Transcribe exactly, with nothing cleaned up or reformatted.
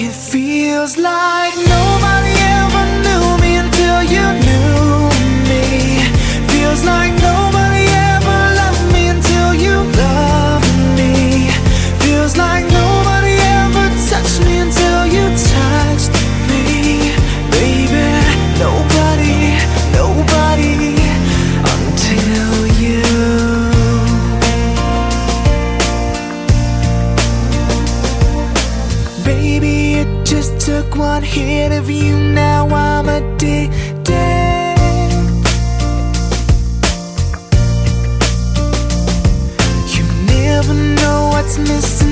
It feels like nobody ever knew me until you knew me. Feels like nobody ever loved me until you loved me. Feels like nobody ever touched me until you touched me. Baby, nobody, nobody until you. Baby, it just took one hit of you, now I'm addicted. You never know what's missing